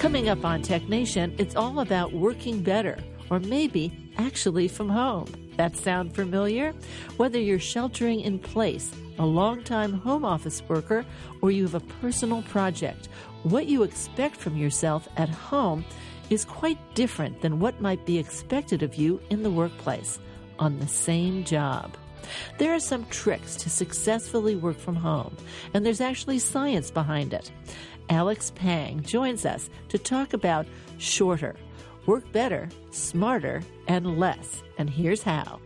Coming up on Tech Nation, it's all about working better, or maybe actually from home. That sound familiar? Whether you're sheltering in place, a longtime home office worker, or you have a personal project, what you expect from yourself at home is quite different than what might be expected of you in the workplace on the same job. There are some tricks to successfully work from home, and there's actually science behind it. Alex Pang joins us to talk about Shorter, work better, smarter, and less. And here's how.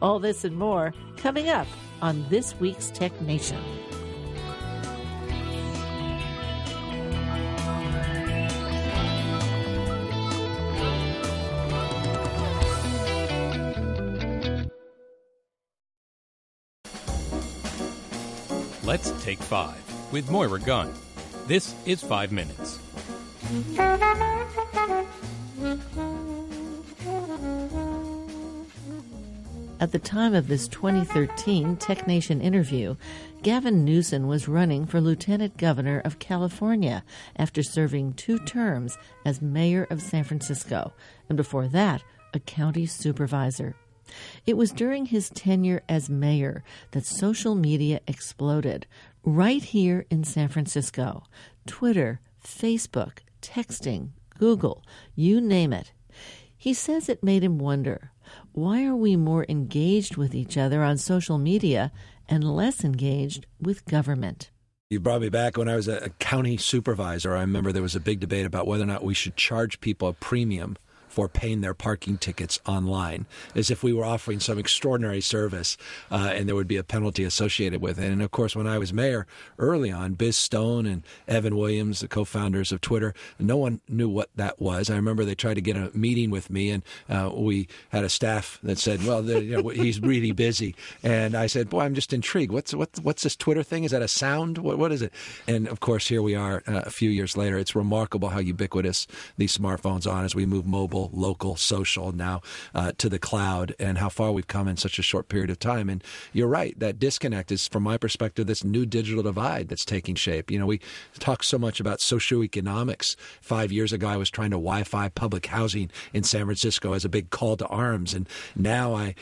All this and more coming up on this week's Tech Nation. Let's take five with Moira Gunn. This is 5 minutes. At the time of this 2013 Tech Nation interview, Gavin Newsom was running for lieutenant governor of California after serving 2 terms as mayor of San Francisco, and before that, a county supervisor. It was during his tenure as mayor that social media exploded, right here in San Francisco. Twitter, Facebook, texting, Google, you name it. He says it made him wonder, why are we more engaged with each other on social media and less engaged with government? You brought me back when I was a county supervisor. I remember there was a big debate about whether or not we should charge people a premium for paying their parking tickets online, as if we were offering some extraordinary service and there would be a penalty associated with it. And of course, when I was mayor early on, Biz Stone and Evan Williams, the co-founders of Twitter, no one knew what that was. I remember they tried to get a meeting with me, and we had a staff that said, well, he's really busy. And I said, boy, I'm just intrigued. What's this Twitter thing? Is that a sound? What is it? And of course, here we are a few years later. It's remarkable how ubiquitous these smartphones are as we move mobile, local, social, now to the cloud, and how far we've come in such a short period of time. And you're right, that disconnect is, from my perspective, this new digital divide that's taking shape. You know, we talk so much about socioeconomics. 5 years ago, I was trying to Wi-Fi public housing in San Francisco as a big call to arms. And now I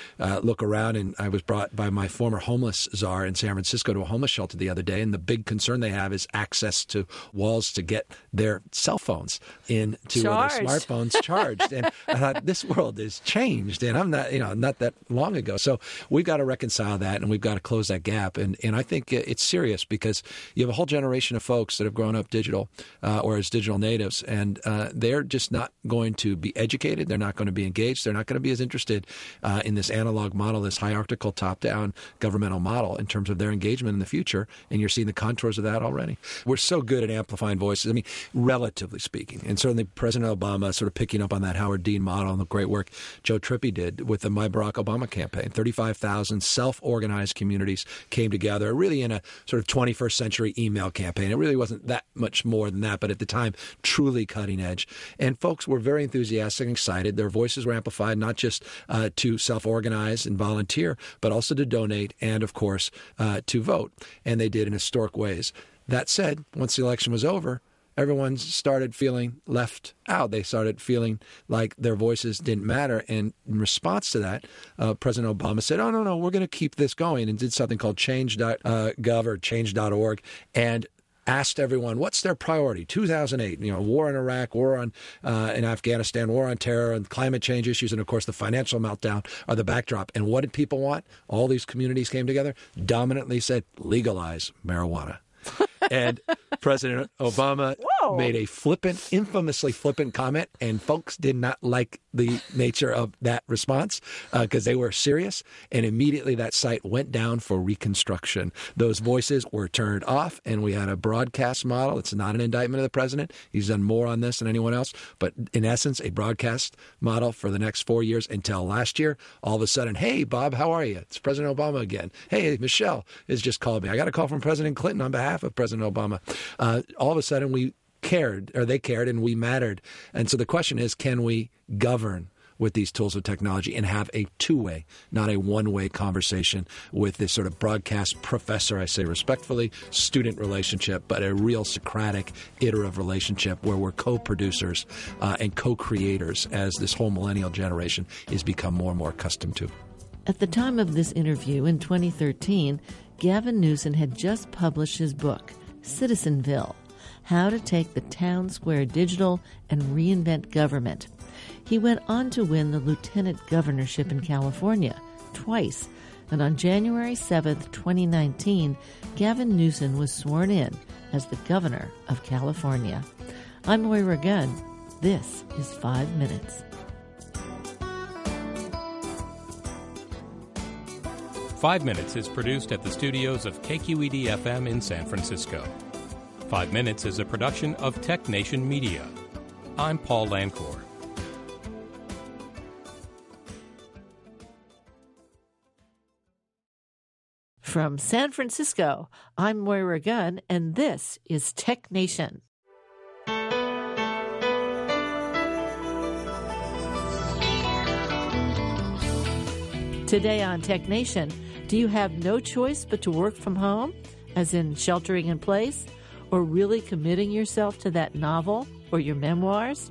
look around, and I was brought by my former homeless czar in San Francisco to a homeless shelter the other day. And the big concern they have is access to walls to get their cell phones into their smartphones charged. And I thought, this world has changed, and I'm not that long ago. So we've got to reconcile that, and we've got to close that gap. And I think it's serious, because you have a whole generation of folks that have grown up digital or as digital natives, and they're just not going to be educated. They're not going to be engaged. They're not going to be as interested in this analog model, this hierarchical top-down governmental model in terms of their engagement in the future. And you're seeing the contours of that already. We're so good at amplifying voices, I mean, relatively speaking. And certainly President Obama sort of picking up on that Howard Dean model and the great work Joe Trippi did with the My Barack Obama campaign. 35,000 self-organized communities came together, really in a sort of 21st century email campaign. It really wasn't that much more than that, but at the time, truly cutting edge. And folks were very enthusiastic and excited. Their voices were amplified, not just to self-organize and volunteer, but also to donate and, of course, to vote. And they did in historic ways. That said, once the election was over, everyone started feeling left out. They started feeling like their voices didn't matter. And in response to that, President Obama said, oh, no, we're going to keep this going, and did something called Change.gov or Change.org, and asked everyone, what's their priority? 2008, war in Iraq, war on in Afghanistan, war on terror, and climate change issues, and of course the financial meltdown are the backdrop. And what did people want? All these communities came together, dominantly said, legalize marijuana. And President Obama made a infamously flippant comment, and folks did not like the nature of that response because they were serious. And immediately that site went down for reconstruction. Those voices were turned off, and we had a broadcast model. It's not an indictment of the president. He's done more on this than anyone else. But in essence, a broadcast model for the next 4 years until last year. All of a sudden, hey, Bob, how are you? It's President Obama again. Hey, Michelle has just called me. I got a call from President Clinton on behalf of President Obama. All of a sudden, we cared, or they cared, and we mattered. And so the question is, can we govern with these tools of technology and have a two-way, not a one-way conversation with this sort of broadcast professor, I say respectfully, student relationship, but a real Socratic iterative relationship where we're co-producers and co-creators as this whole millennial generation is become more and more accustomed to. At the time of this interview in 2013, Gavin Newsom had just published his book, Citizenville, How to Take the Town Square Digital and Reinvent Government. He went on to win the lieutenant governorship in California twice, and on January 7th, 2019, Gavin Newsom was sworn in as the governor of California. I'm Moira Gunn. This is 5 Minutes. 5 Minutes is produced at the studios of KQED-FM in San Francisco. 5 Minutes is a production of Tech Nation Media. I'm Paul Lancourt. From San Francisco, I'm Moira Gunn, and this is Tech Nation. Today on Tech Nation, do you have no choice but to work from home, as in sheltering in place, or really committing yourself to that novel or your memoirs?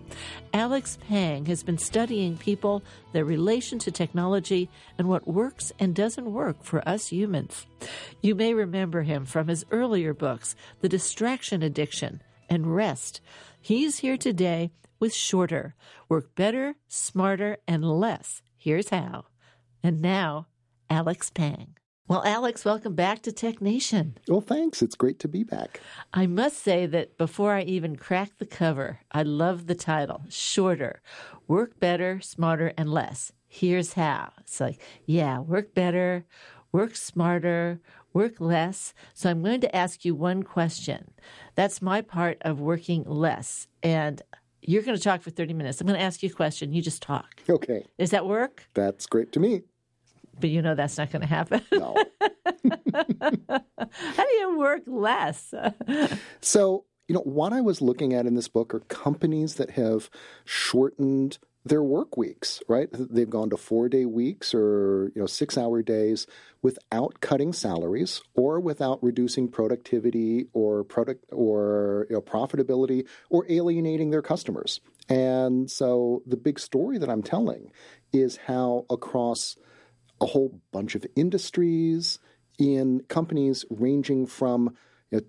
Alex Pang has been studying people, their relation to technology, and what works and doesn't work for us humans. You may remember him from his earlier books, The Distraction Addiction and Rest. He's here today with Shorter, Work Better, Smarter, and Less. Here's how. And now, Alex Pang. Well, Alex, welcome back to Tech Nation. Well, thanks. It's great to be back. I must say that before I even cracked the cover, I love the title, Shorter, Work Better, Smarter, and Less. Here's how. It's like, yeah, work better, work smarter, work less. So I'm going to ask you one question. That's my part of working less. And you're going to talk for 30 minutes. I'm going to ask you a question. You just talk. Okay. Does that work? That's great to me. But you know that's not going to happen. No. How do you work less? So, what I was looking at in this book are companies that have shortened their work weeks, right? They've gone to 4-day weeks or 6-hour days without cutting salaries or without reducing productivity or profitability or alienating their customers. And so the big story that I'm telling is how across a whole bunch of industries in companies ranging from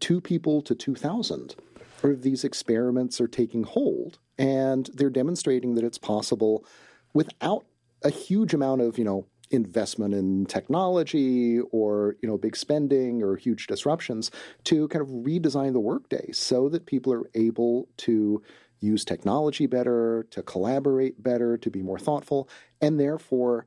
2 people to 2,000, these experiments are taking hold, and they're demonstrating that it's possible without a huge amount of, investment in technology or, big spending or huge disruptions to kind of redesign the workday so that people are able to use technology better, to collaborate better, to be more thoughtful, and therefore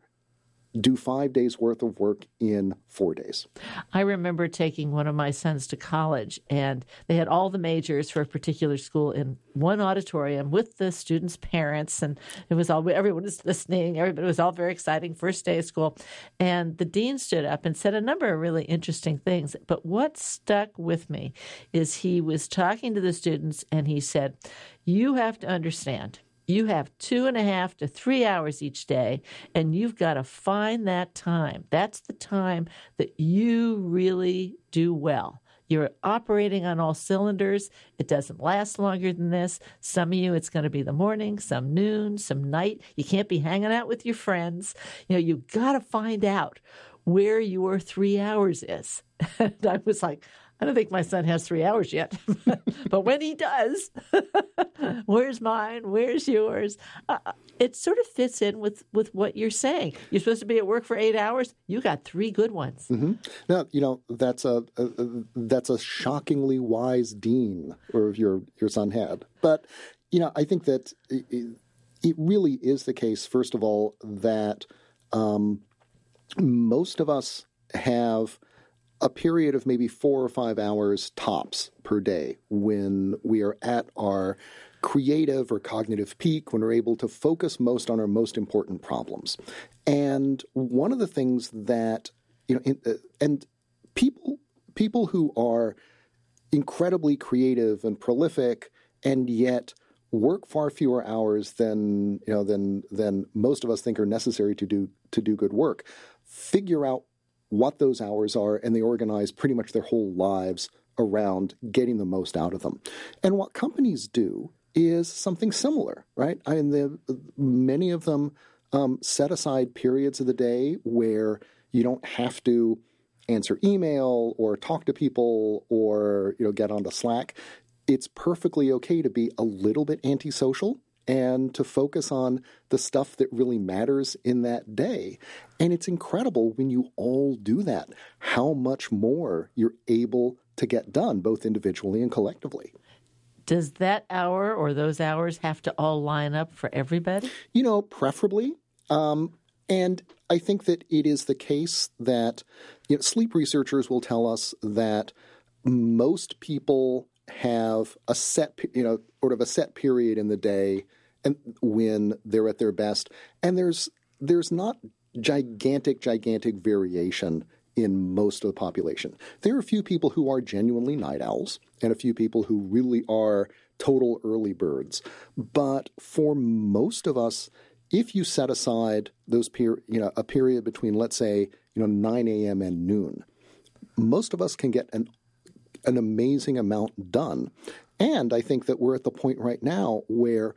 do 5 days worth of work in 4 days. I remember taking one of my sons to college, and they had all the majors for a particular school in one auditorium with the students' parents, and it was all, everyone was listening. Everybody was all very exciting. First day of school, and the dean stood up and said a number of really interesting things. But what stuck with me is he was talking to the students, and he said, "You have to understand. You have 2.5 to 3 hours each day, and you've got to find that time. That's the time that you really do well. You're operating on all cylinders. It doesn't last longer than this. Some of you, it's going to be the morning, some noon, some night. You can't be hanging out with your friends. You've got to find out where your 3 hours is." And I was like, I don't think my son has 3 hours yet, but when he does, where's mine? Where's yours? It sort of fits in with what you're saying. You're supposed to be at work for 8 hours. You got 3 good ones. Mm-hmm. Now, that's a shockingly wise dean or your son had. But, I think that it really is the case, first of all, that most of us have a period of maybe 4 or 5 hours tops per day when we are at our creative or cognitive peak, when we're able to focus most on our most important problems. And one of the things that, and people who are incredibly creative and prolific and yet work far fewer hours than most of us think are necessary to do good work, figure out what those hours are, and they organize pretty much their whole lives around getting the most out of them. And what companies do is something similar, right? I mean, many of them set aside periods of the day where you don't have to answer email or talk to people or get onto Slack. It's perfectly okay to be a little bit antisocial and to focus on the stuff that really matters in that day. And it's incredible when you all do that, how much more you're able to get done, both individually and collectively. Does that hour or those hours have to all line up for everybody? Preferably. And I think that it is the case that sleep researchers will tell us that most people have a set, sort of a set period in the day and when they're at their best. And there's not gigantic variation in most of the population. There are a few people who are genuinely night owls and a few people who really are total early birds. But for most of us, if you set aside those a period between, let's say, 9 a.m. and noon, most of us can get an amazing amount done. And I think that we're at the point right now where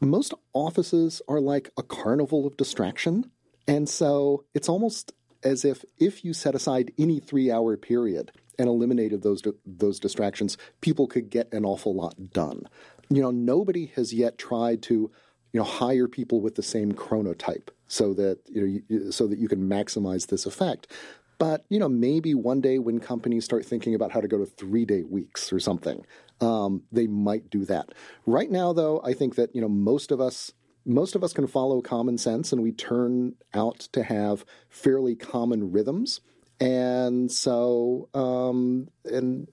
most offices are like a carnival of distraction. And so it's almost as if you set aside any 3-hour period and eliminated those distractions, people could get an awful lot done. Nobody has yet tried to hire people with the same chronotype so that you can maximize this effect. But, maybe one day when companies start thinking about how to go to 3-day weeks or something, they might do that. Right now, though, I think that, most of us can follow common sense, and we turn out to have fairly common rhythms. And so and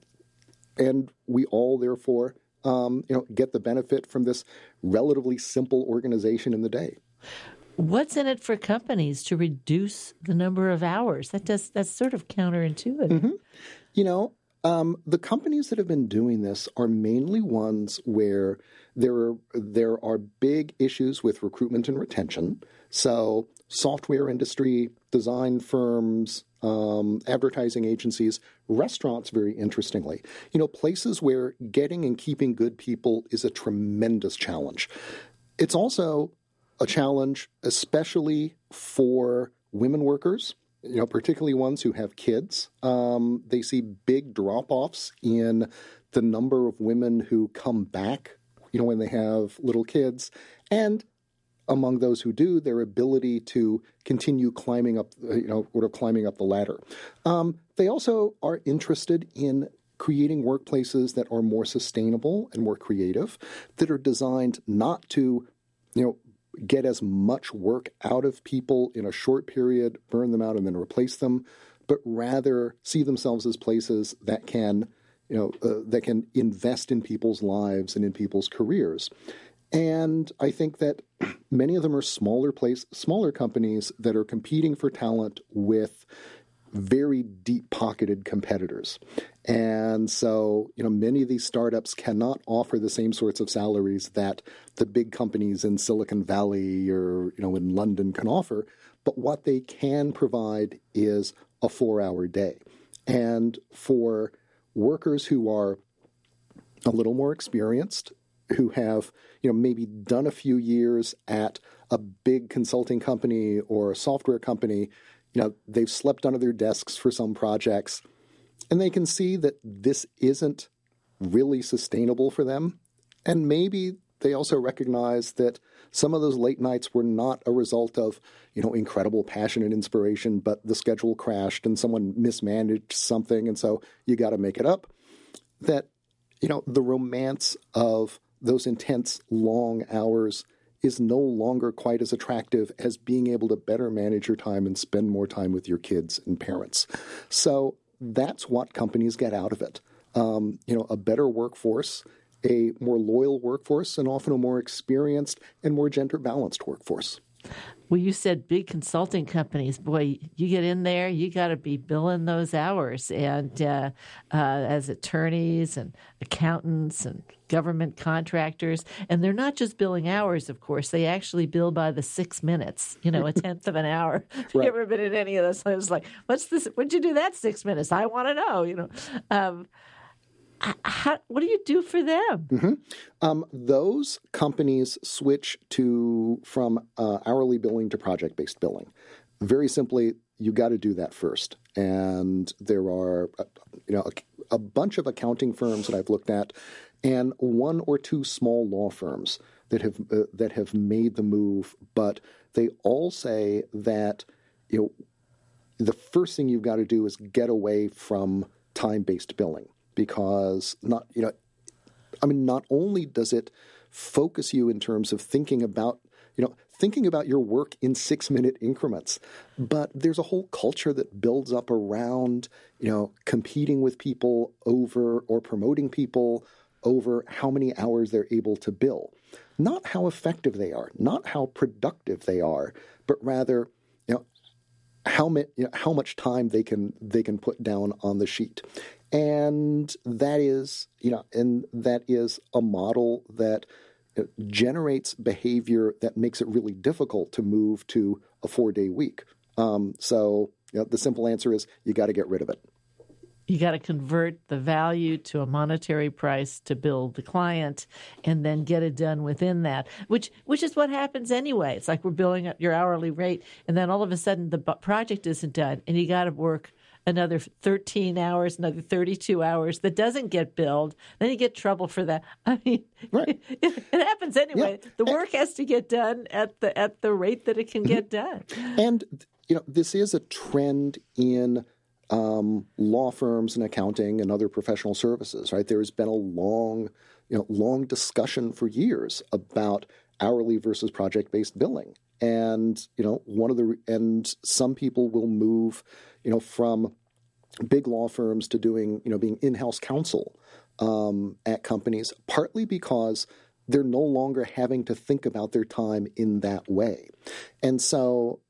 we all, therefore, get the benefit from this relatively simple organization in the day. What's in it for companies to reduce the number of hours? That's sort of counterintuitive. Mm-hmm. The companies that have been doing this are mainly ones where there are big issues with recruitment and retention. So software industry, design firms, advertising agencies, restaurants, very interestingly. Places where getting and keeping good people is a tremendous challenge. It's also a challenge, especially for women workers, particularly ones who have kids. They see big drop-offs in the number of women who come back, when they have little kids. And among those who do, their ability to continue climbing up, climbing up the ladder. They also are interested in creating workplaces that are more sustainable and more creative, that are designed not to, get as much work out of people in a short period, burn them out, and then replace them, but rather see themselves as places that can, that can invest in people's lives and in people's careers. And I think that many of them are smaller companies that are competing for talent with very deep-pocketed competitors. And so, many of these startups cannot offer the same sorts of salaries that the big companies in Silicon Valley or, in London can offer. But what they can provide is a 4-hour day. And for workers who are a little more experienced, who have, maybe done a few years at a big consulting company or a software company, they've slept under their desks for some projects, and they can see that this isn't really sustainable for them. And maybe they also recognize that some of those late nights were not a result of, incredible passion and inspiration, but the schedule crashed and someone mismanaged something, and so you got to make it up. That, the romance of those intense long hours is no longer quite as attractive as being able to better manage your time and spend more time with your kids and parents. So that's what companies get out of it. A better workforce, a more loyal workforce, and often a more experienced and more gender-balanced workforce. Well, you said big consulting companies. Boy, you get in there, you got to be billing those hours. And as attorneys and accountants and government contractors, and they're not just billing hours, of course. They actually bill by the 6 minutes, you know, a tenth of an hour. If right. You've ever been in any of those, I was like, what's this? What'd you do that 6 minutes? I want to know, you know. What do you do for them? Mm-hmm. Those companies switch from hourly billing to project-based billing. Very simply, you got to do that first. And there are, a bunch of accounting firms that I've looked at, and one or two small law firms that have made the move. But they all say that the first thing you've got to do is get away from time-based billing. Because not only does it focus you in terms of thinking about your work in 6 minute increments, but there's a whole culture that builds up around, competing with people over or promoting people over how many hours they're able to bill, not how effective they are, not how productive they are, but rather, how much time they can put down on the sheet. And that is a model that generates behavior that makes it really difficult to move to a 4-day week. So the simple answer is you got to get rid of it. You got to convert the value to a monetary price to build the client and then get it done within that, which is what happens anyway. It's like we're billing up your hourly rate and then all of a sudden the project isn't done and you got to work another 13 hours, another 32 hours that doesn't get billed. Then you get trouble for that. I mean, right. It happens anyway. Yeah. The work has to get done at the rate that it can get done. And, this is a trend in law firms and accounting and other professional services, right? There has been a long discussion for years about hourly versus project-based billing. And, some people will move, from big law firms to doing, being in-house counsel at companies, partly because they're no longer having to think about their time in that way. And so,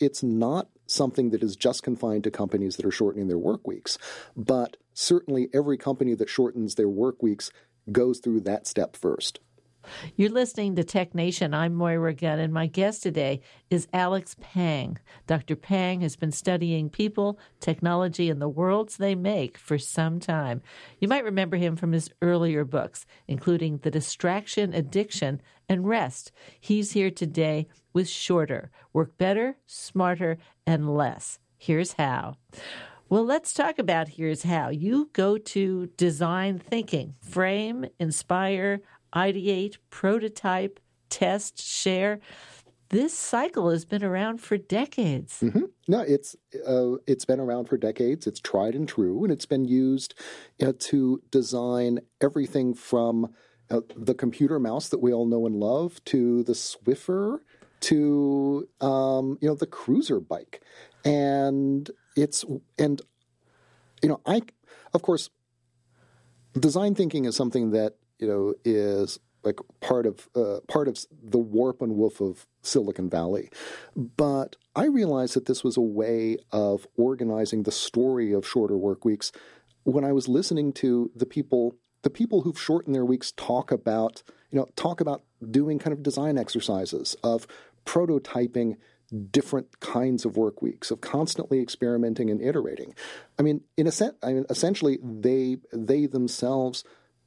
it's not something that is just confined to companies that are shortening their work weeks, but certainly every company that shortens their work weeks goes through that step first. You're listening to Tech Nation. I'm Moira Gunn, and my guest today is Alex Pang. Dr. Pang has been studying people, technology, and the worlds they make for some time. You might remember him from his earlier books, including The Distraction Addiction and Rest. He's here today with Shorter, Work Better, Smarter, and Less. Here's how. Well, let's talk about here's how. You go to design thinking, frame, inspire, ideate, prototype, test, share. This cycle has been around for decades. Mm-hmm. No, it's been around for decades. It's tried and true, and it's been used to design everything from the computer mouse that we all know and love to the Swiffer to the cruiser bike, of course, design thinking is something that, is like part of the warp and woof of Silicon Valley. But I realized that this was a way of organizing the story of shorter work weeks when I was listening to the people who've shortened their weeks talk about doing kind of design exercises of prototyping different kinds of work weeks, of constantly experimenting and iterating. Essentially they themselves,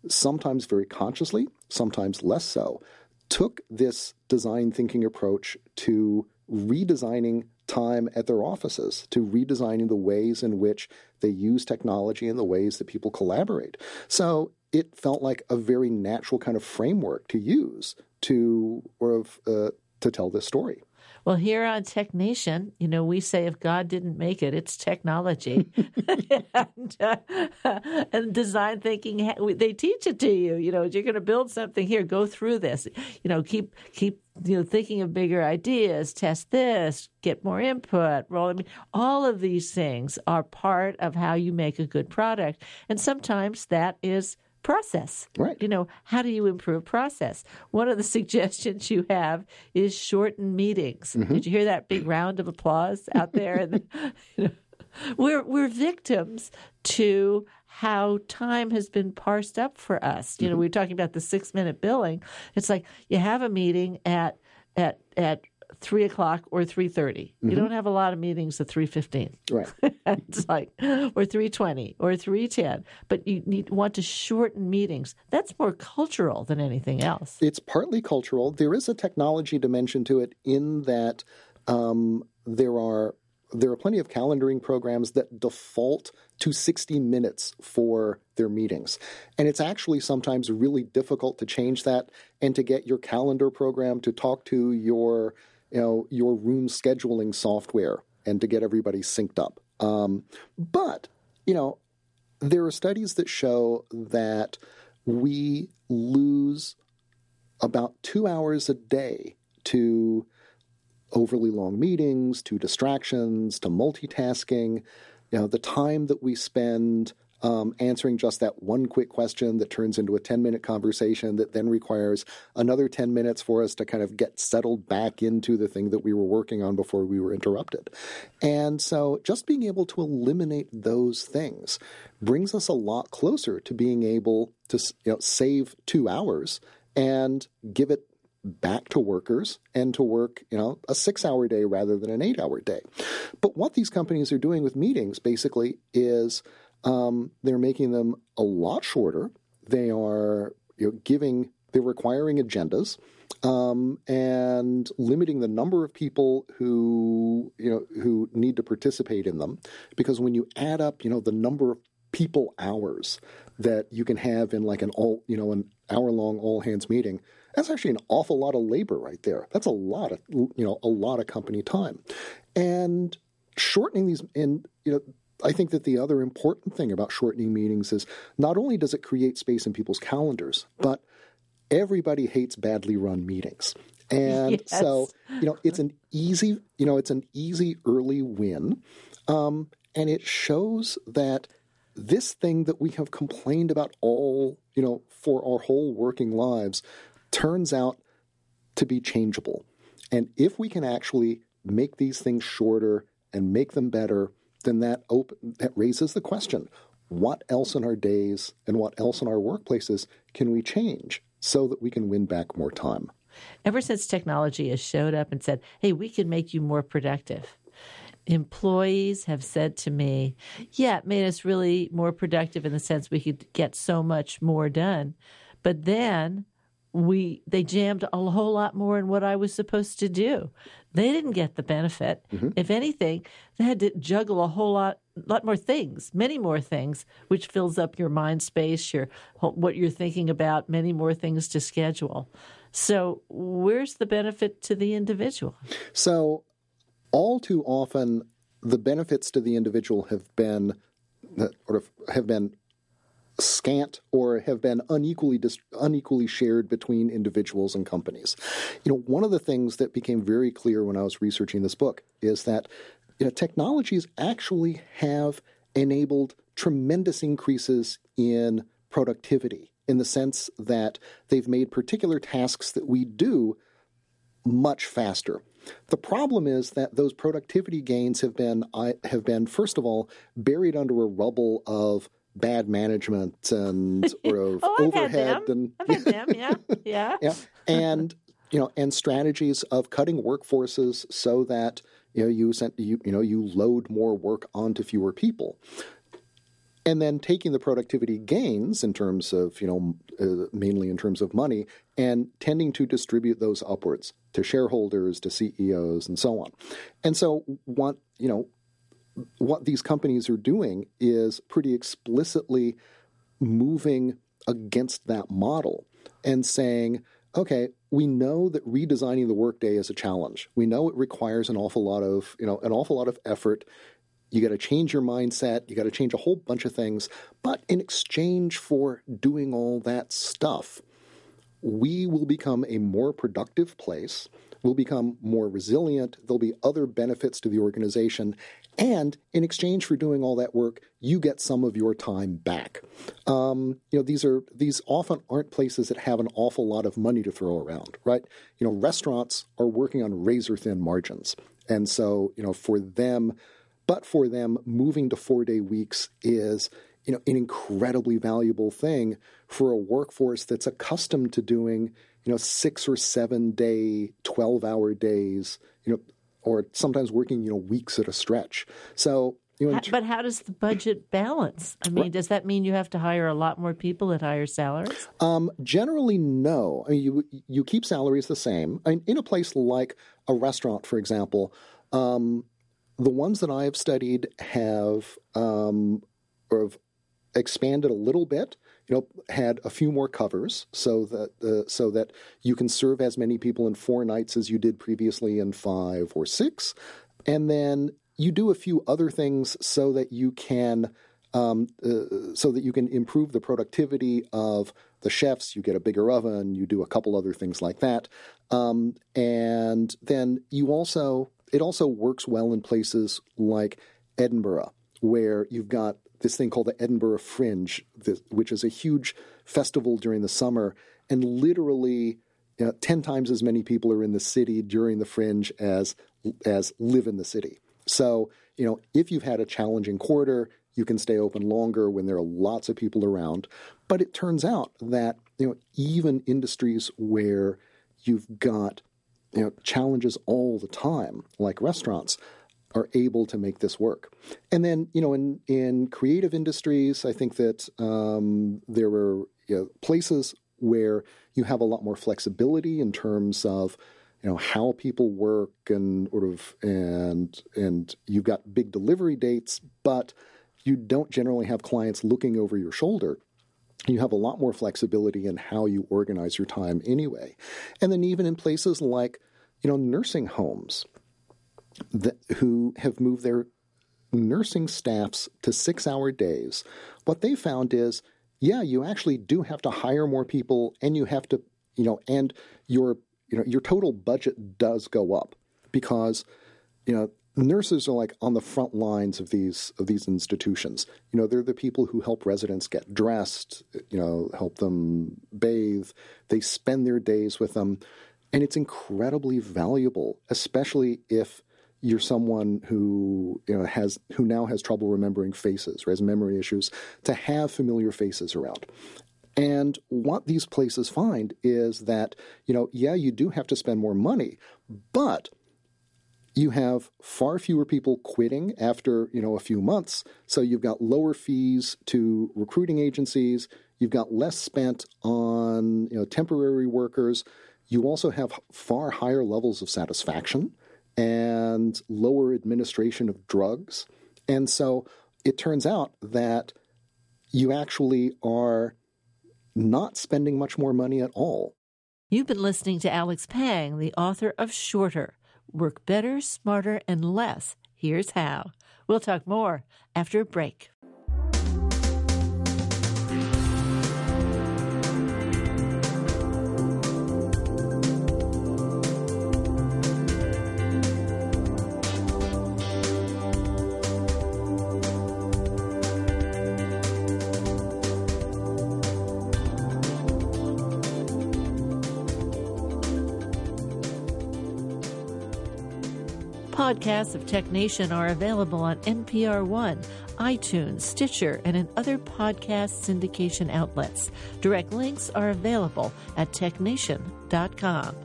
sometimes very consciously, sometimes less so, took this design thinking approach to redesigning time at their offices, to redesigning the ways in which they use technology and the ways that people collaborate. So it felt like a very natural kind of framework to use to tell this story. Well, here on Tech Nation, we say if God didn't make it, it's technology. and design thinking, they teach it to you. You're going to build something here, go through this. Keep thinking of bigger ideas, test this, get more input. All of these things are part of how you make a good product. And sometimes that is process. Right. You know, how do you improve process? One of the suggestions you have is shorten meetings. Mm-hmm. Did you hear that big round of applause out there? We're victims to how time has been parsed up for us. You know, we were talking about the 6-minute billing. It's like you have a meeting at 3 o'clock or 3:30. Mm-hmm. You don't have a lot of meetings at 3:15, right? It's like or 3:20 or 3:10. But you want to shorten meetings. That's more cultural than anything else. It's partly cultural. There is a technology dimension to it in that there are plenty of calendaring programs that default to 60 minutes for their meetings. And it's actually sometimes really difficult to change that and to get your calendar program to talk to your room scheduling software and to get everybody synced up. But there are studies that show that we lose about 2 hours a day to overly long meetings, to distractions, to multitasking. You know, the time that we spend answering just that one quick question that turns into a 10-minute conversation that then requires another 10 minutes for us to kind of get settled back into the thing that we were working on before we were interrupted. And so just being able to eliminate those things brings us a lot closer to being able to save 2 hours and give it back to workers and to work, a 6-hour day rather than an 8-hour day. But what these companies are doing with meetings basically is they're making them a lot shorter. They are they're requiring agendas and limiting the number of people who need to participate in them. Because when you add up, the number of people hours that you can have in like an hour-long all-hands meeting, that's actually an awful lot of labor right there. That's a lot of company time. And shortening these, I think that the other important thing about shortening meetings is not only does it create space in people's calendars, but everybody hates badly run meetings. And yes. So, it's an easy early win. And it shows that this thing that we have complained about all, for our whole working lives turns out to be changeable. And if we can actually make these things shorter and make them better, then that raises the question, what else in our days and what else in our workplaces can we change so that we can win back more time? Ever since technology has showed up and said, hey, we can make you more productive, employees have said to me, yeah, it made us really more productive in the sense we could get so much more done. But then they jammed a whole lot more in what I was supposed to do. They didn't get the benefit. Mm-hmm. If anything, they had to juggle a whole lot more things, many more things, which fills up your mind space, what you're thinking about, many more things to schedule. So where's the benefit to the individual? So all too often, the benefits to the individual have been scant or have been unequally shared between individuals and companies. One of the things that became very clear when I was researching this book is that technologies actually have enabled tremendous increases in productivity in the sense that they've made particular tasks that we do much faster. The problem is that those productivity gains have been first of all buried under a rubble of bad management and sort of overhead. I've had them. And and strategies of cutting workforces so that you load more work onto fewer people, and then taking the productivity gains in terms of mainly in terms of money and tending to distribute those upwards to shareholders, to CEOs, and so on. And so what these companies are doing is pretty explicitly moving against that model and saying, okay, we know that redesigning the workday is a challenge. We know it requires an awful lot of effort. You got to change your mindset. You got to change a whole bunch of things. But in exchange for doing all that stuff, we will become a more productive place. We'll become more resilient. There'll be other benefits to the organization. And in exchange for doing all that work, you get some of your time back. These often aren't places that have an awful lot of money to throw around, right? Restaurants are working on razor-thin margins. And so, for them, moving to 4-day weeks is, an incredibly valuable thing for a workforce that's accustomed to doing, 6 or 7 day, 12-hour days, or sometimes working, weeks at a stretch. So, but how does the budget balance? I mean, right. Does that mean you have to hire a lot more people at higher salaries? Generally, no. I mean, you keep salaries the same. I mean, in a place like a restaurant, for example, the ones that I have studied have expanded a little bit. Had a few more covers so that you can serve as many people in 4 nights as you did previously in 5 or 6. And then you do a few other things so that you can improve the productivity of the chefs. You get a bigger oven. You do a couple other things like that. And then it also works well in places like Edinburgh, where you've got this thing called the Edinburgh Fringe, which is a huge festival during the summer. And literally 10 times as many people are in the city during the Fringe as live in the city. So, if you've had a challenging quarter, you can stay open longer when there are lots of people around. But it turns out that, even industries where you've got, challenges all the time, like restaurants, are able to make this work. And then, in creative industries, I think that there are places where you have a lot more flexibility in terms of, how people work and you've got big delivery dates, but you don't generally have clients looking over your shoulder. You have a lot more flexibility in how you organize your time anyway. And then even in places like, nursing homes, who have moved their nursing staffs to 6-hour days, what they found is, you actually do have to hire more people, and you have to, and your total budget does go up because, nurses are like on the front lines of these institutions. They're the people who help residents get dressed, help them bathe. They spend their days with them, and it's incredibly valuable, especially if you're someone who now has trouble remembering faces or has memory issues, to have familiar faces around. And what these places find is that, you do have to spend more money, but you have far fewer people quitting after, a few months. So you've got lower fees to recruiting agencies. You've got less spent on, temporary workers. You also have far higher levels of satisfaction and lower administration of drugs. And so it turns out that you actually are not spending much more money at all. You've been listening to Alex Pang, the author of Shorter, Work Better, Smarter, and Less. Here's how. We'll talk more after a break. Podcasts of Tech Nation are available on NPR One, iTunes, Stitcher, and in other podcast syndication outlets. Direct links are available at technation.com.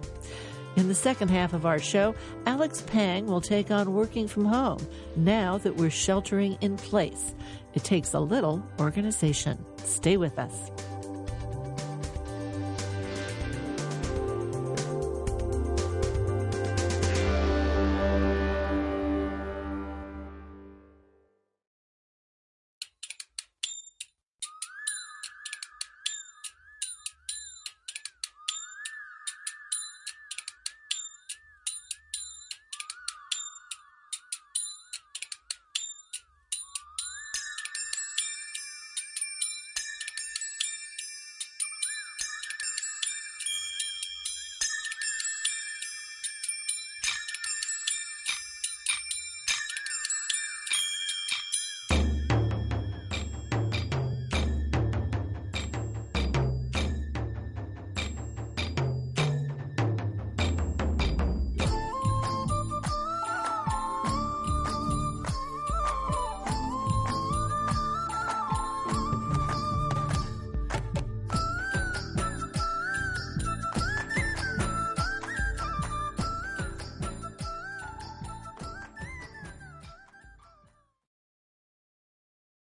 In the second half of our show, Alex Pang will take on working from home now that we're sheltering in place. It takes a little organization. Stay with us.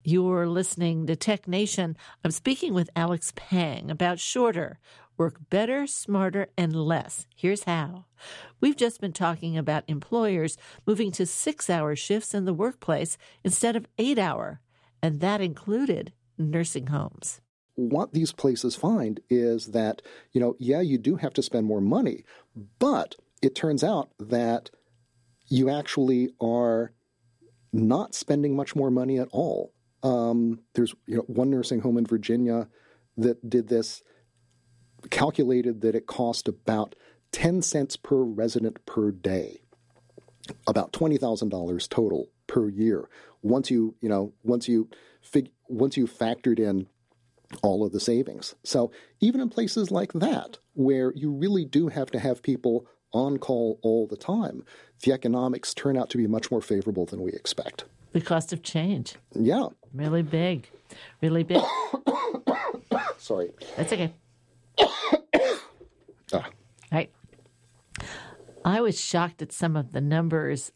You're listening to Tech Nation. I'm speaking with Alex Pang about Shorter, work better, smarter, and less. Here's how. We've just been talking about employers moving to 6-hour shifts in the workplace instead of 8-hour, and that included nursing homes. What these places find is that, you do have to spend more money, but it turns out that you actually are not spending much more money at all. There's one nursing home in Virginia that did this, calculated that it cost about 10 cents per resident per day, about $20,000 total per year. Once you factored in all of the savings. So even in places like that, where you really do have to have people on call all the time, the economics turn out to be much more favorable than we expect. The cost of change. Yeah. Really big. Really big. Sorry. That's okay. Right. I was shocked at some of the numbers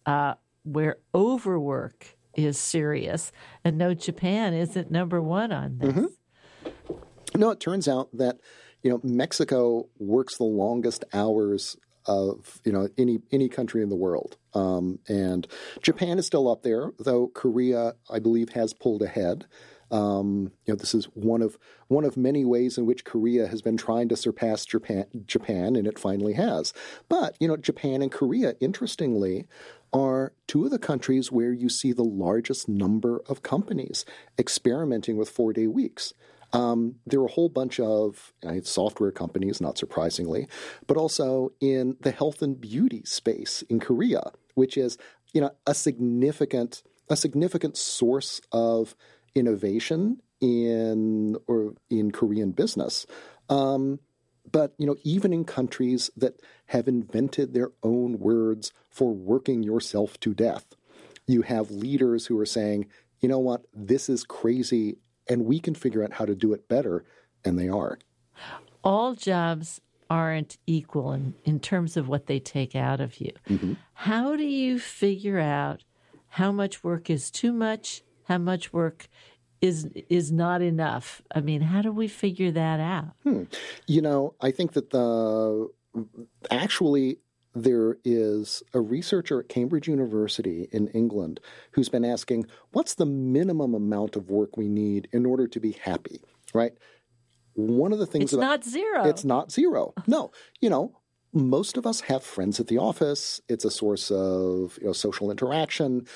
where overwork is serious, and no, Japan isn't number one on this. Mm-hmm. No, it turns out that Mexico works the longest hours of any country in the world, and Japan is still up there, though Korea, I believe, has pulled ahead. This is one of many ways in which Korea has been trying to surpass Japan, and it finally has. But, Japan and Korea, interestingly, are two of the countries where you see the largest number of companies experimenting with 4-day weeks. There are a whole bunch of software companies, not surprisingly, but also in the health and beauty space in Korea, which is, a significant source of innovation in Korean business. But, even in countries that have invented their own words for working yourself to death, you have leaders who are saying, you know what, this is crazy and we can figure out how to do it better, and they are. All jobs aren't equal in terms of what they take out of you. Mm-hmm. How do you figure out how much work is too much, how much work is not enough? I mean, how do we figure that out? I think that there is a researcher at Cambridge University in England who's been asking, what's the minimum amount of work we need in order to be happy, right? One of the things not zero. It's not zero. No. Most of us have friends at the office. It's a source of social interaction.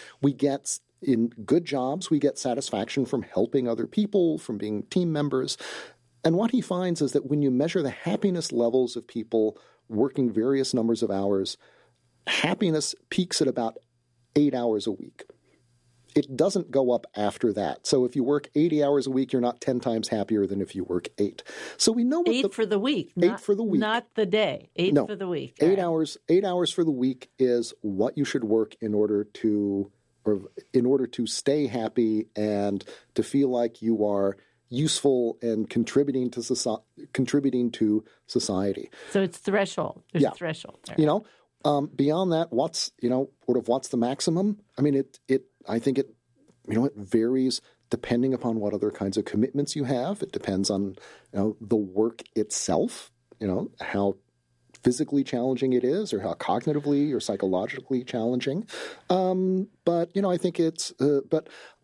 In good jobs, we get satisfaction from helping other people, from being team members. And what he finds is that when you measure the happiness levels of people working various numbers of hours, happiness peaks at about 8 hours a week. It doesn't go up after that. So if you work 80 hours a week, you're not 10 times happier than if you work 8. So we know what Eight hours. 8 hours for the week is what you should work in order to stay happy and to feel like you are useful and contributing to society. So it's threshold. There's a threshold there. Beyond that, what's the maximum? I mean, it varies depending upon what other kinds of commitments you have. It depends on the work itself, how physically challenging it is, or how cognitively or psychologically challenging. But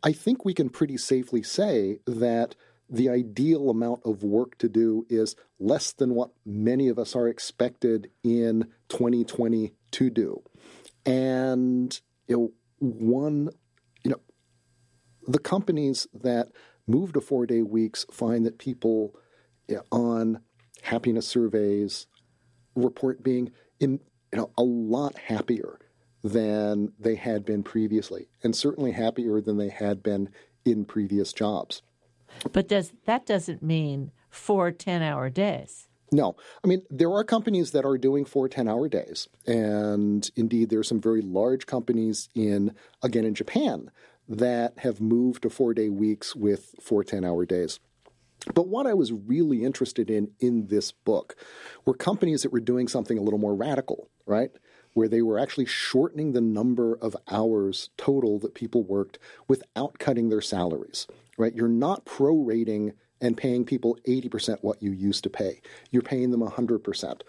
I think we can pretty safely say that the ideal amount of work to do is less than what many of us are expected in 2020 to do. And the companies that move to 4-day weeks find that people on happiness surveys report being a lot happier than they had been previously, and certainly happier than they had been in previous jobs. But doesn't mean 4 10-hour days. No. I mean, there are companies that are doing 4 10-hour days. And indeed, there are some very large companies in Japan that have moved to 4-day weeks with 4 10-hour days. But what I was really interested in this book were companies that were doing something a little more radical, right? where they were actually shortening the number of hours total that people worked without cutting their salaries, right? You're not prorating and paying people 80% what you used to pay. You're paying them 100%.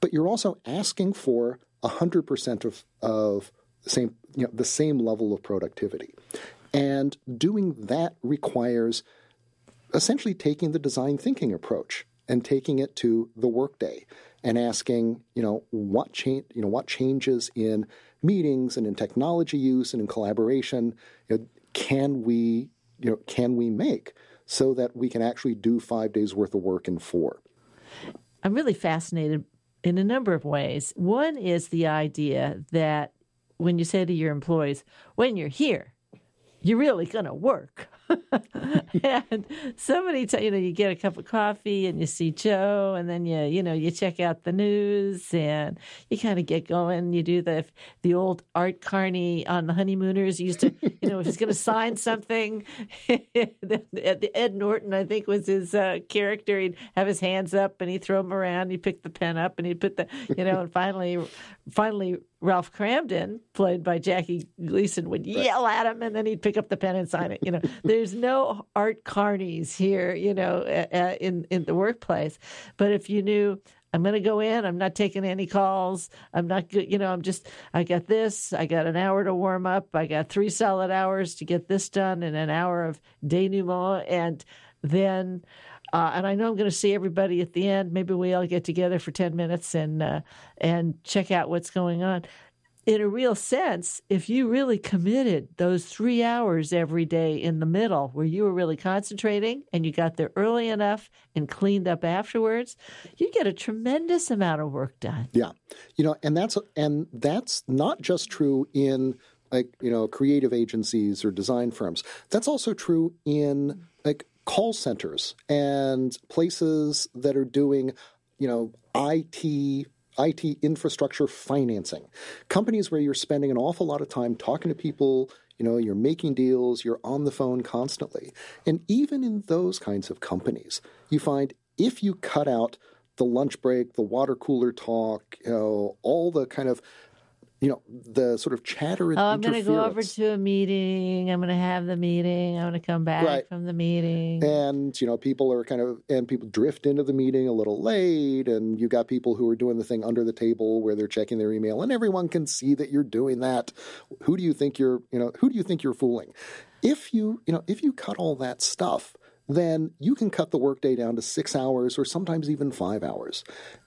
But you're also asking for 100% of same, you know, the same level of productivity. And doing that requires essentially taking the design thinking approach and taking it to the workday and asking, what changes in meetings and in technology use and in collaboration can we make so that we can actually do 5 days worth of work in 4? I'm really fascinated in a number of ways. One is the idea that when you say to your employees, when you're here, you're really going to work. And somebody, you get a cup of coffee and you see Joe, and then you check out the news and you kind of get going. You do the old Art Carney on The Honeymooners used to, if he's going to sign something, the Ed Norton, I think, was his character. He'd have his hands up and he'd throw them around. He'd pick the pen up and he'd put and finally, Ralph Cramden, played by Jackie Gleason, would yell at him, and then he'd pick up the pen and sign it. There's no Art Carneys here, in the workplace. But if you knew, I'm going to go in, I'm not taking any calls, I'm not good, I got this, I got an hour to warm up, I got 3 solid hours to get this done and an hour of denouement, and then... and I know I'm going to see everybody at the end. Maybe we all get together for 10 minutes and check out what's going on. In a real sense, if you really committed those 3 hours every day in the middle where you were really concentrating and you got there early enough and cleaned up afterwards, you'd get a tremendous amount of work done. Yeah. And that's not just true in creative agencies or design firms. That's also true in call centers and places that are doing, IT infrastructure financing. Companies where you're spending an awful lot of time talking to people, you're making deals, you're on the phone constantly. And even in those kinds of companies, you find if you cut out the lunch break, the water cooler talk, all the kind of the sort of chatter and I'm going to go over to a meeting. I'm going to have the meeting. I'm going to come back from the meeting. And, people drift into the meeting a little late. And you got people who are doing the thing under the table where they're checking their email. And everyone can see that you're doing that. Who do you think you're fooling? If you cut all that stuff, then you can cut the workday down to 6 hours or sometimes even 5 hours.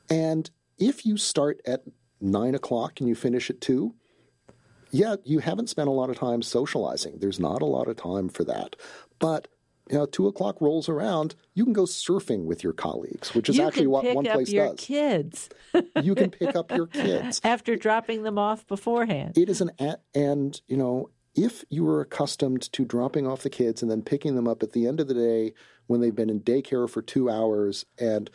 And if you start at 9:00 and you finish at 2:00, you haven't spent a lot of time socializing. There's not a lot of time for that. But 2:00 rolls around, you can go surfing with your colleagues, which is actually what one place does. You can pick up your kids. You can pick up your kids. After dropping them off beforehand. It is if you were accustomed to dropping off the kids and then picking them up at the end of the day when they've been in daycare for 2 hours and,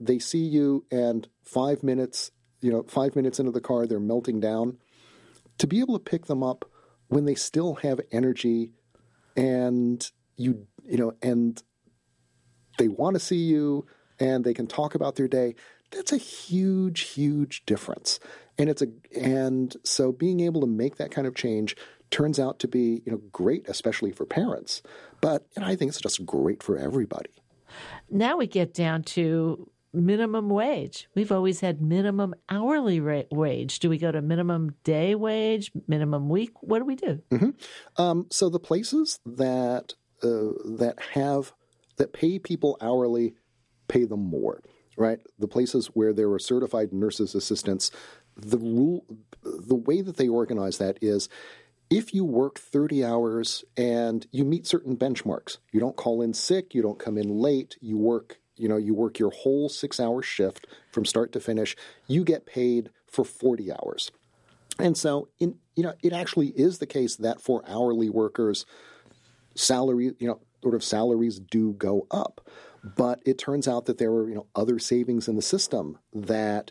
they see you and 5 minutes... 5 minutes into the car, they're melting down. To be able to pick them up when they still have energy and and they want to see you and they can talk about their day, that's a huge, huge difference. And so being able to make that kind of change turns out to be, great, especially for parents. But I think it's just great for everybody. Now we get down to minimum wage. We've always had minimum hourly wage. Do we go to minimum day wage, minimum week? What do we do? Mm-hmm. So the places that pay people hourly pay them more, right? The places where there are certified nurses' assistants, the way that they organize that is if you work 30 hours and you meet certain benchmarks, you don't call in sick, you don't come in late, you work your whole 6-hour shift from start to finish, you get paid for 40 hours. And so it actually is the case that for hourly workers, salaries do go up. But it turns out that there were, other savings in the system that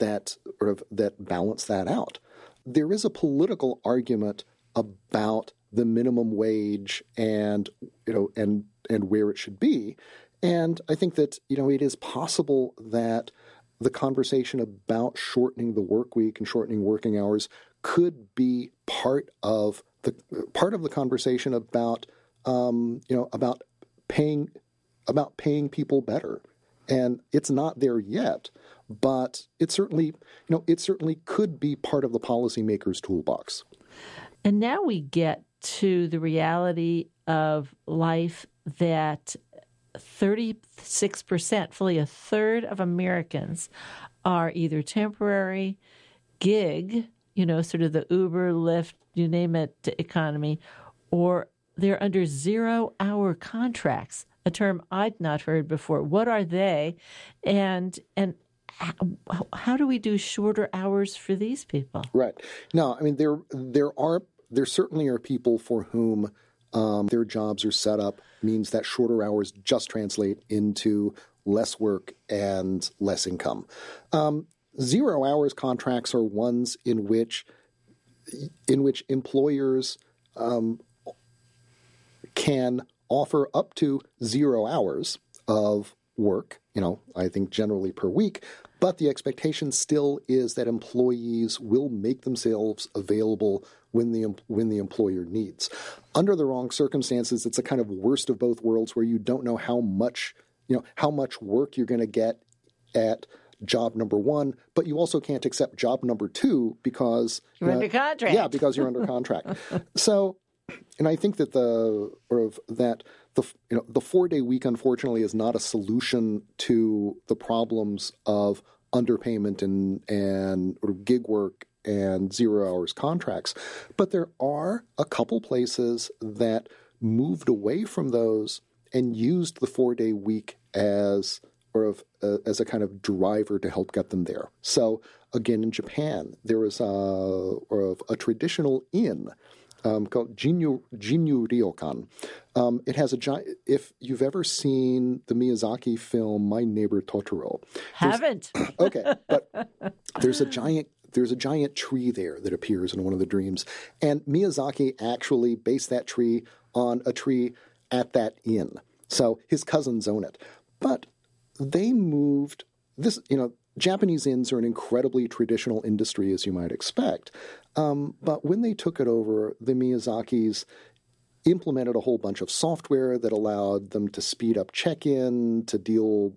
balance that out. There is a political argument about the minimum wage and where it should be. And I think that, it is possible that the conversation about shortening the work week and shortening working hours could be part of the conversation about about paying people better. And it's not there yet, but it certainly could be part of the policymaker's toolbox. And now we get to the reality of life that 36%, fully a third of Americans, are either temporary, gig, sort of the Uber, Lyft, you name it, economy, or they're under 0-hour contracts, a term I'd not heard before. What are they? And how do we do shorter hours for these people? Right. No, I mean, there certainly are people for whom their jobs are set up means that shorter hours just translate into less work and less income. 0 hours contracts are ones in which employers can offer up to 0 hours of work, I think generally per week, but the expectation still is that employees will make themselves available when the employer needs. Under the wrong circumstances, it's a kind of worst of both worlds where you don't know how much work you're going to get at job number one, but you also can't accept job number two because you're under contract. Yeah, because you're under contract. So, and I think that the 4-day week, unfortunately, is not a solution to the problems of underpayment and gig work and 0 hours contracts. But there are a couple places that moved away from those and used the 4-day week as a kind of driver to help get them there. So again, in Japan, there is a traditional inn called Jinyu Ryokan. It has a giant. If you've ever seen the Miyazaki film My Neighbor Totoro, haven't. Okay, but there's a giant tree there that appears in one of the dreams, and Miyazaki actually based that tree on a tree at that inn. So his cousins own it, but they moved this. Japanese inns are an incredibly traditional industry, as you might expect. But when they took it over, the Miyazakis implemented a whole bunch of software that allowed them to speed up check-in, to deal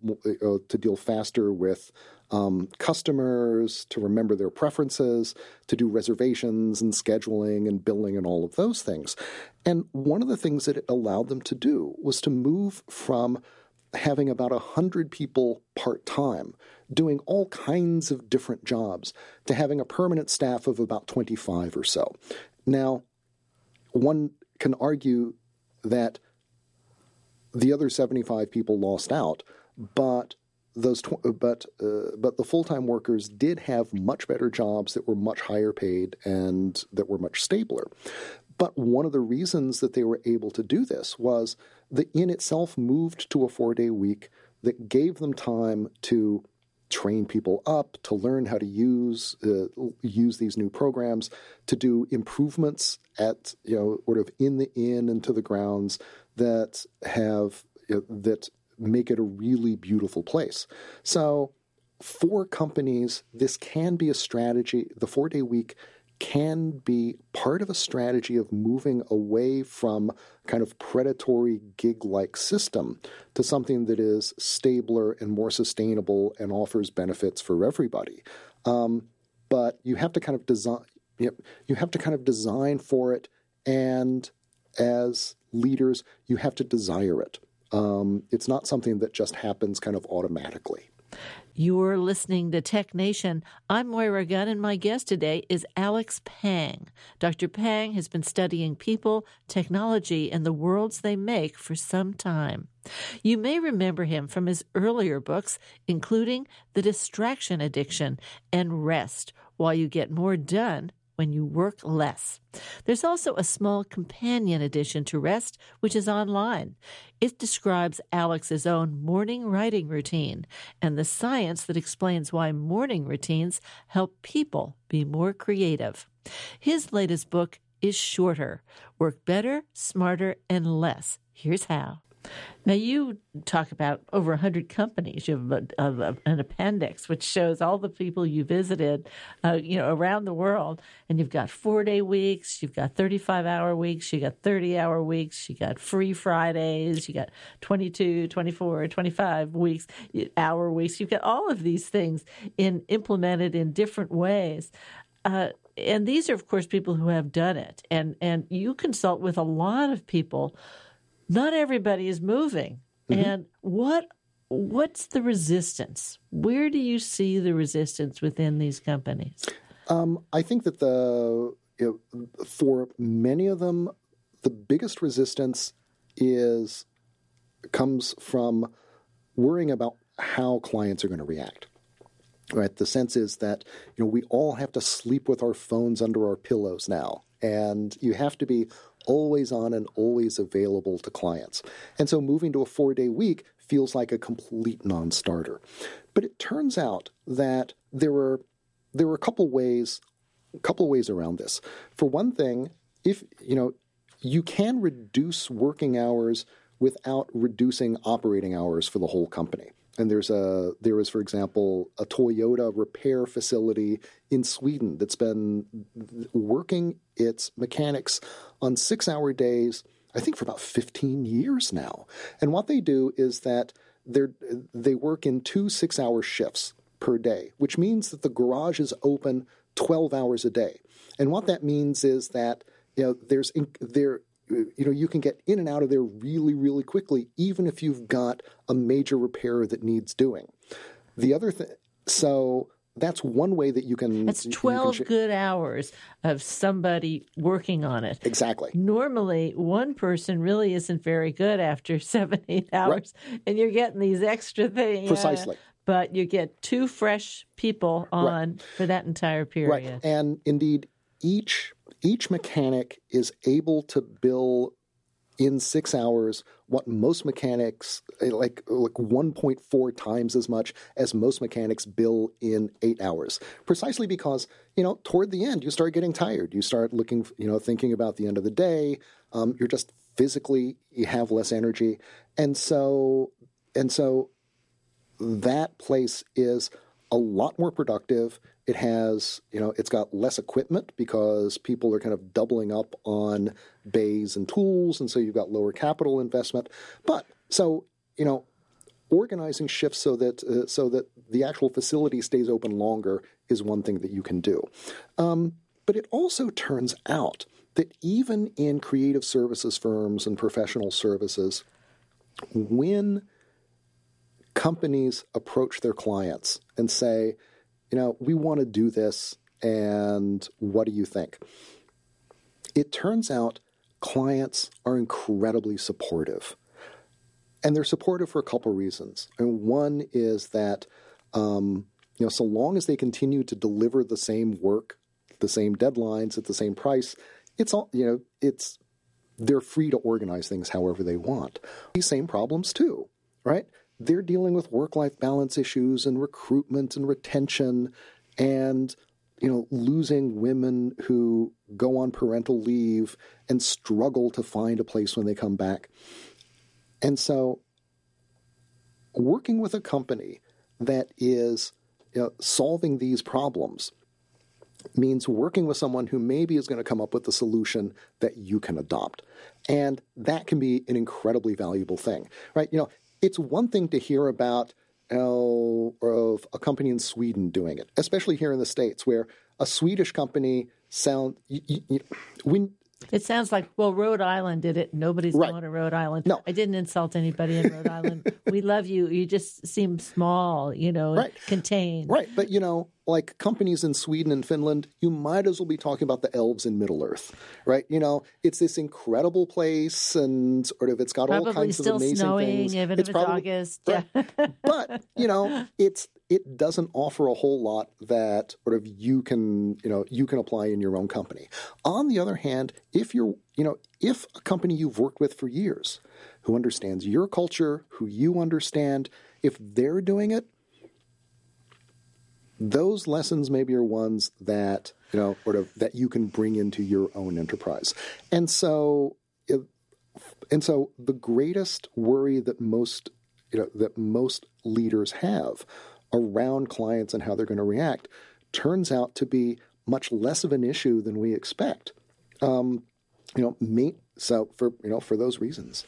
faster with customers, to remember their preferences, to do reservations and scheduling and billing and all of those things. And one of the things that it allowed them to do was to move from having about 100 people part-time doing all kinds of different jobs to having a permanent staff of about 25 or so. Now, one can argue that the other 75 people lost out, but the full-time workers did have much better jobs that were much higher paid and that were much stabler. But one of the reasons that they were able to do this was the inn itself moved to a 4-day week that gave them time to train people up, to learn how to use these new programs, to do improvements at in the inn and to the grounds that that make it a really beautiful place. So for companies, this can be a strategy. The 4-day week can be part of a strategy of moving away from kind of predatory gig-like system to something that is stabler and more sustainable and offers benefits for everybody. But you have to kind of design. You have to kind of design for it, and as leaders, you have to desire it. It's not something that just happens kind of automatically. You're listening to Tech Nation. I'm Moira Gunn, and my guest today is Alex Pang. Dr. Pang has been studying people, technology, and the worlds they make for some time. You may remember him from his earlier books, including The Distraction Addiction and Rest, Why You Get More Done When You Work Less. There's also a small companion edition to Rest, which is online. It describes Alex's own morning writing routine and the science that explains why morning routines help people be more creative. His latest book is Shorter, Work Better, Smarter, and Less. Here's how. Now, you talk about over 100 companies. You have an appendix which shows all the people you visited around the world. And you've got 4-day weeks. You've got 35-hour weeks. You got 30-hour weeks. You got free Fridays. You got 22, 24, 25 weeks, hour weeks. You've got all of these things implemented in different ways. And these are, of course, people who have done it. And you consult with a lot of people. Not everybody is moving. Mm-hmm. And what's the resistance? Where do you see the resistance within these companies? I think that for many of them, the biggest resistance comes from worrying about how clients are going to react. Right? The sense is that we all have to sleep with our phones under our pillows now, and you have to be always on and always available to clients. And so moving to a 4-day week feels like a complete non-starter. But it turns out that there were a couple ways around this. For one thing, if you can reduce working hours without reducing operating hours for the whole company. And there is, for example, a Toyota repair facility in Sweden that's been working its mechanics on 6-hour days, I think, for about 15 years now. And what they do is that they work in 2 6-hour shifts per day, which means that the garage is open 12 hours a day. And what that means is that you can get in and out of there really, really quickly, even if you've got a major repair that needs doing. The other thing, so that's one way that you can. That's 12 good hours of somebody working on it. Exactly. Normally, one person really isn't very good after 7-8 hours, right? And you're getting these extra things. Precisely. But you get 2 fresh people on for that entire period. Right, and indeed, each mechanic is able to bill in 6 hours what most mechanics, like 1.4 times as much as most mechanics bill in 8 hours. Precisely because, toward the end, you start getting tired. You start looking, thinking about the end of the day. You're just physically, you have less energy. And so that place is a lot more productive. It has, it's got less equipment because people are kind of doubling up on bays and tools, and so you've got lower capital investment. But so, organizing shifts so that the actual facility stays open longer is one thing that you can do. But it also turns out that even in creative services firms and professional services, when companies approach their clients and say, we want to do this, and what do you think? It turns out clients are incredibly supportive. And they're supportive for a couple reasons. And one is that, so long as they continue to deliver the same work, the same deadlines at the same price, it's all, they're free to organize things however they want. These same problems too, right? They're dealing with work-life balance issues and recruitment and retention and, losing women who go on parental leave and struggle to find a place when they come back. And so working with a company that is solving these problems means working with someone who maybe is going to come up with a solution that you can adopt. And that can be an incredibly valuable thing, right? It's one thing to hear about of a company in Sweden doing it, especially here in the States, where a Swedish company it sounds like, well, Rhode Island did it. Nobody's going to Rhode Island. No. I didn't insult anybody in Rhode Island. We love you. You just seem small, contained. Right. But, like companies in Sweden and Finland, you might as well be talking about the elves in Middle Earth, right? It's this incredible place, and sort of it's got probably all kinds of amazing things. Probably still snowing, even if it's August. Right. Yeah. But, it doesn't offer a whole lot that sort of you can apply in your own company. On the other hand, if a company you've worked with for years, who understands your culture, who you understand, if they're doing it, those lessons maybe are ones that, that you can bring into your own enterprise. And so And so the greatest worry that most leaders have around clients and how they're going to react turns out to be much less of an issue than we expect. For those reasons.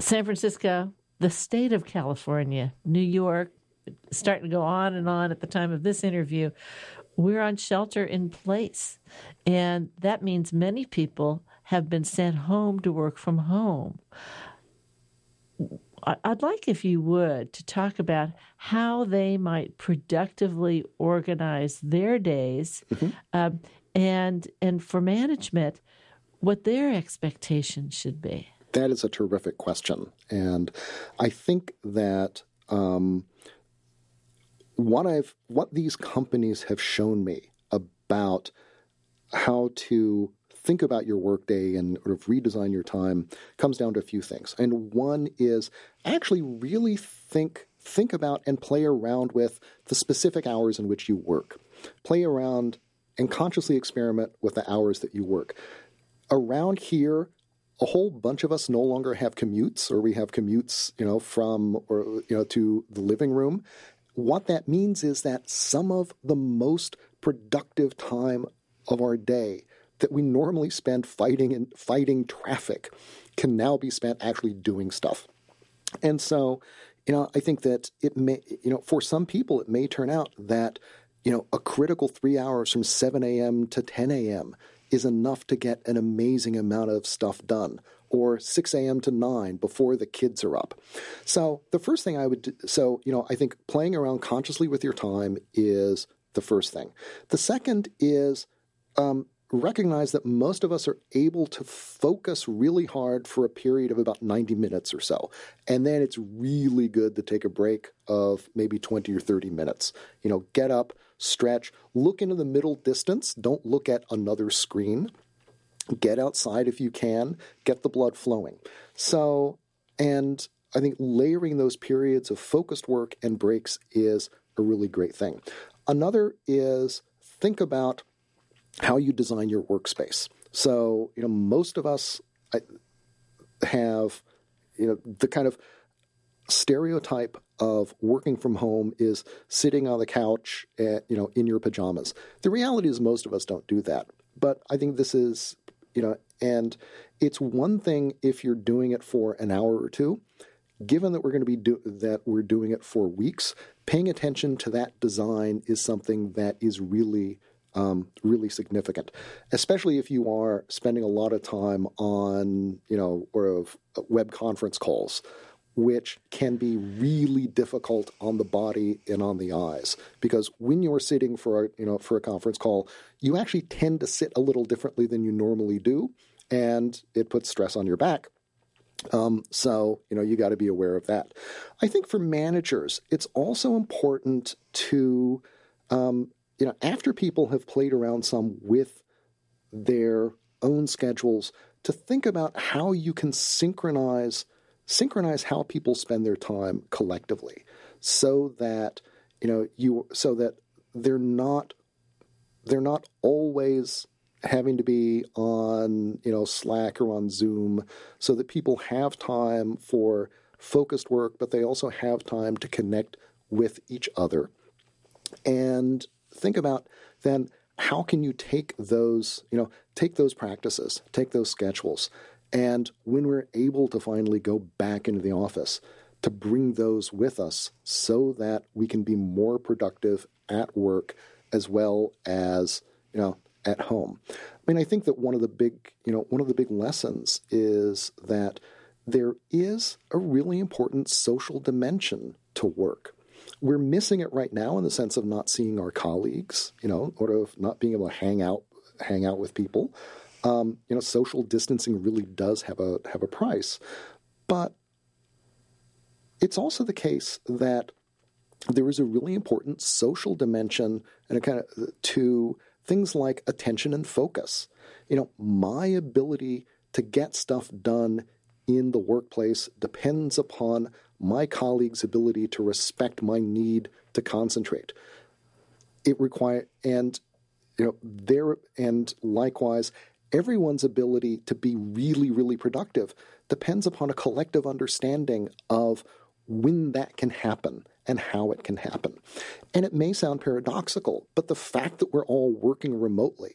San Francisco, the state of California, New York, starting to go on and on at the time of this interview. We're on shelter in place. And that means many people have been sent home to work from home. I'd like, if you would, to talk about how they might productively organize their days, mm-hmm. and for management, what their expectations should be. That is a terrific question. And I think that what these companies have shown me about how to think about your workday and sort of redesign your time comes down to a few things. And one is actually really think about and play around with the specific hours in which you work. Play around and consciously experiment with the hours that you work. Around here, a whole bunch of us no longer have commutes, or we have commutes, to the living room. What that means is that some of the most productive time of our day that we normally spend fighting traffic can now be spent actually doing stuff. And so, I think that it may, for some people, it may turn out that, a critical 3 hours from 7 a.m. to 10 a.m. is enough to get an amazing amount of stuff done, or 6 a.m. to 9 before the kids are up. So the first thing I would do, I think playing around consciously with your time is the first thing. The second is recognize that most of us are able to focus really hard for a period of about 90 minutes or so. And then it's really good to take a break of maybe 20 or 30 minutes. Get up, stretch, look into the middle distance. Don't look at another screen. Get outside if you can. Get the blood flowing. So, and I think layering those periods of focused work and breaks is a really great thing. Another is think about how you design your workspace. So, most of us have, the kind of stereotype of working from home is sitting on the couch, in your pajamas. The reality is most of us don't do that. But I think this is, and it's one thing if you're doing it for an hour or two. Given that we're doing it for weeks, paying attention to that design is something that is really really significant, especially if you are spending a lot of time on, or of web conference calls, which can be really difficult on the body and on the eyes. Because when you're sitting for a conference call, you actually tend to sit a little differently than you normally do, and it puts stress on your back. You got to be aware of that. I think for managers, it's also important to after people have played around some with their own schedules, to think about how you can synchronize how people spend their time collectively, so that they're not always having to be on Slack or on Zoom, so that people have time for focused work, but they also have time to connect with each other. And think about then how can you take those practices, take those schedules, and when we're able to finally go back into the office, to bring those with us so that we can be more productive at work as well as, at home. I mean, I think that one of the big lessons is that there is a really important social dimension to work. We're missing it right now in the sense of not seeing our colleagues, or of not being able to hang out with people. Social distancing really does have a price. But it's also the case that there is a really important social dimension and a kind of to things like attention and focus. My ability to get stuff done in the workplace depends upon my colleagues' ability to respect my need to concentrate. It require and likewise, everyone's ability to be really, really productive depends upon a collective understanding of when that can happen and how it can happen. And it may sound paradoxical, but the fact that we're all working remotely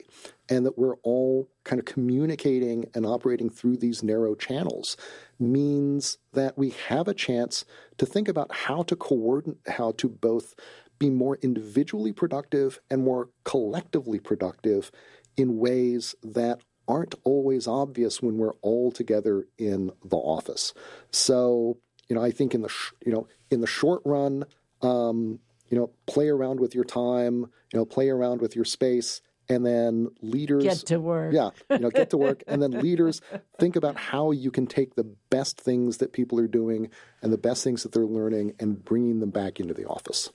and that we're all kind of communicating and operating through these narrow channels means that we have a chance to think about how to coordinate, how to both be more individually productive and more collectively productive in ways that aren't always obvious when we're all together in the office. So, I think in the short run, play around with your time, play around with your space, and then leaders get to work. Yeah, get to work, and then leaders think about how you can take the best things that people are doing and the best things that they're learning and bringing them back into the office.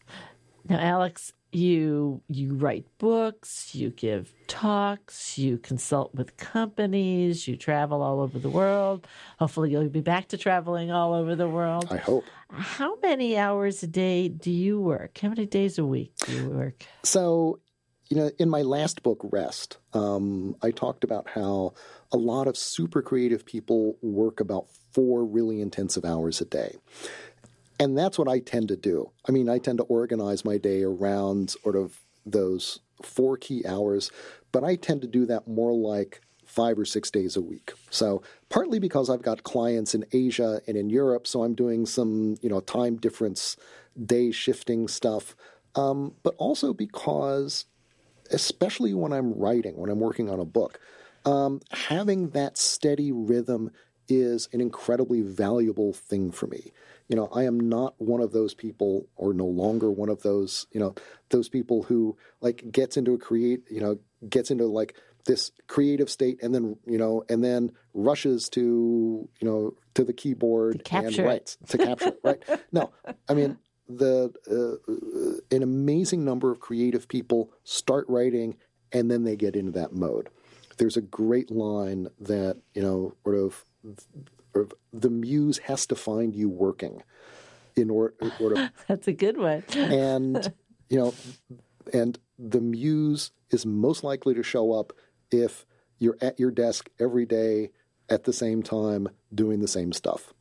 Now, Alex, you write books, you give talks, you consult with companies, you travel all over the world. Hopefully you'll be back to traveling all over the world. I hope. How many hours a day do you work? How many days a week do you work? So, in my last book, Rest, I talked about how a lot of super creative people work about 4 really intensive hours a day. And that's what I tend to do. I tend to organize my day around sort of those 4 key hours, but I tend to do that more like 5 or 6 days a week. So partly because I've got clients in Asia and in Europe, so I'm doing some, time difference, day shifting stuff, but also because, especially when I'm writing, when I'm working on a book, having that steady rhythm is an incredibly valuable thing for me. I am not one of those people, or no longer one of those, those people who gets into like this creative state and then, and then rushes to, to the keyboard and writes to capture it, right? No, an amazing number of creative people start writing and then they get into that mode. There's a great line that, the muse has to find you working in order. That's a good one. And the muse is most likely to show up if you're at your desk every day at the same time doing the same stuff.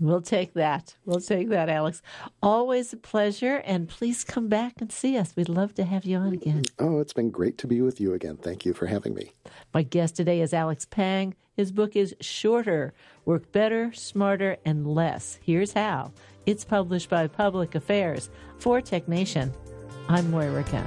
We'll take that. Alex. Always a pleasure. And please come back and see us. We'd love to have you on again. Oh, it's been great to be with you again. Thank you for having me. My guest today is Alex Pang. His book is Shorter, Work Better, Smarter, and Less. Here's how. It's published by Public Affairs. For Tech Nation, I'm Moira Khan.